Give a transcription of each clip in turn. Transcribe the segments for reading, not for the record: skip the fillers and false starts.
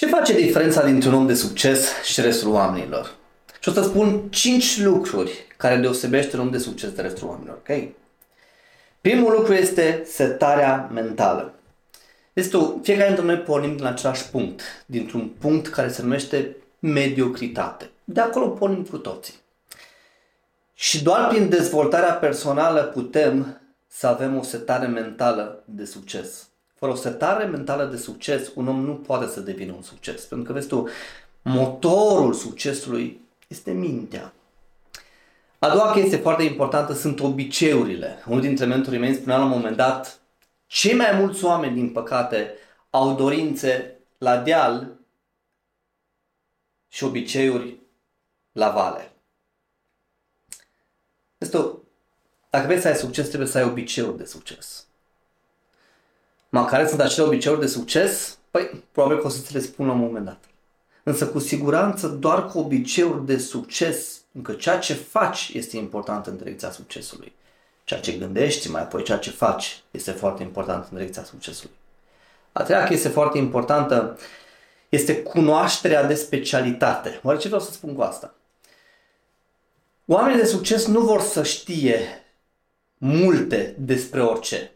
Ce face diferența dintre un om de succes și restul oamenilor? Și o să spun 5 lucruri care deosebește un om de succes de restul oamenilor, ok? Primul lucru este setarea mentală. Fiecare dintre noi pornim din același punct, dintr-un punct care se numește mediocritate. De acolo pornim cu toții. Și doar prin dezvoltarea personală putem să avem o setare mentală de succes. Fără o setare mentală de succes, un om nu poate să devină un succes. Pentru că, vezi tu, motorul succesului este mintea. A doua chestie foarte importantă sunt obiceiurile. Unul dintre mentorii mei spunea la un moment dat, cei mai mulți oameni, din păcate, au dorințe la deal și obiceiuri la vale. Dacă vrei să ai succes, trebuie să ai obiceiuri de succes. Care sunt acele obiceiuri de succes? Păi, probabil că o să ți le spun la un moment dat. Însă, cu siguranță, doar cu obiceiuri de succes, încă ceea ce faci este important în direcția succesului. Ceea ce gândești, mai apoi ceea ce faci, este foarte important în direcția succesului. A treia chestie foarte importantă este cunoașterea de specialitate. Oare ce vreau să spun cu asta? Oamenii de succes nu vor să știe multe despre orice.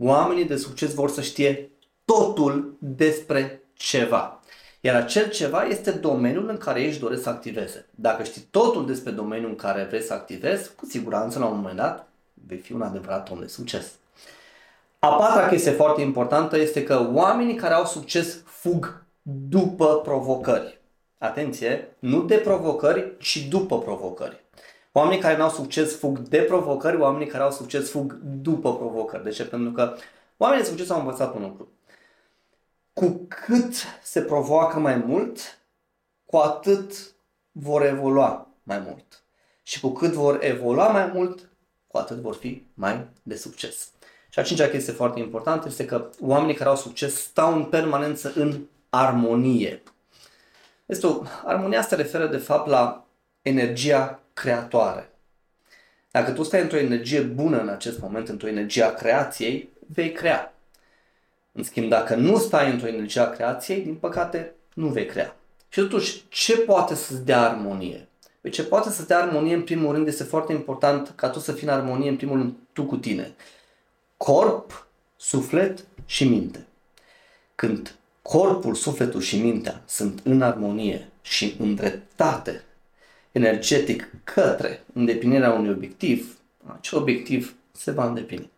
Oamenii de succes vor să știe totul despre ceva. Iar acel ceva este domeniul în care ei își doresc să activeze. Dacă știi totul despre domeniul în care vrei să activezi, cu siguranță la un moment dat vei fi un adevărat om de succes. A patra chestie foarte importantă este că oamenii care au succes fug după provocări. Atenție, nu de provocări, ci după provocări. Oamenii care nu au succes fug de provocări, oamenii care au succes fug după provocări. De ce? Pentru că oamenii de succes au învățat un lucru. Cu cât se provoacă mai mult, cu atât vor evolua mai mult. Și cu cât vor evolua mai mult, cu atât vor fi mai de succes. Și a cincea chestie foarte importantă este că oamenii care au succes stau în permanență în armonie. Armonia se referă de fapt la energia creatoare. Dacă tu stai într-o energie bună în acest moment, într-o energie a creației, vei crea. În schimb, dacă nu stai într-o energie a creației, din păcate, nu vei crea. Și totuși, ce poate să-ți dea armonie? Păi ce poate să-ți dea armonie, în primul rând, este foarte important ca tu să fii în armonie, în primul rând, tu cu tine. Corp, suflet și minte. Când corpul, sufletul și mintea sunt în armonie și îndreptate energetic către îndeplinirea unui obiectiv, acel obiectiv se va îndeplini.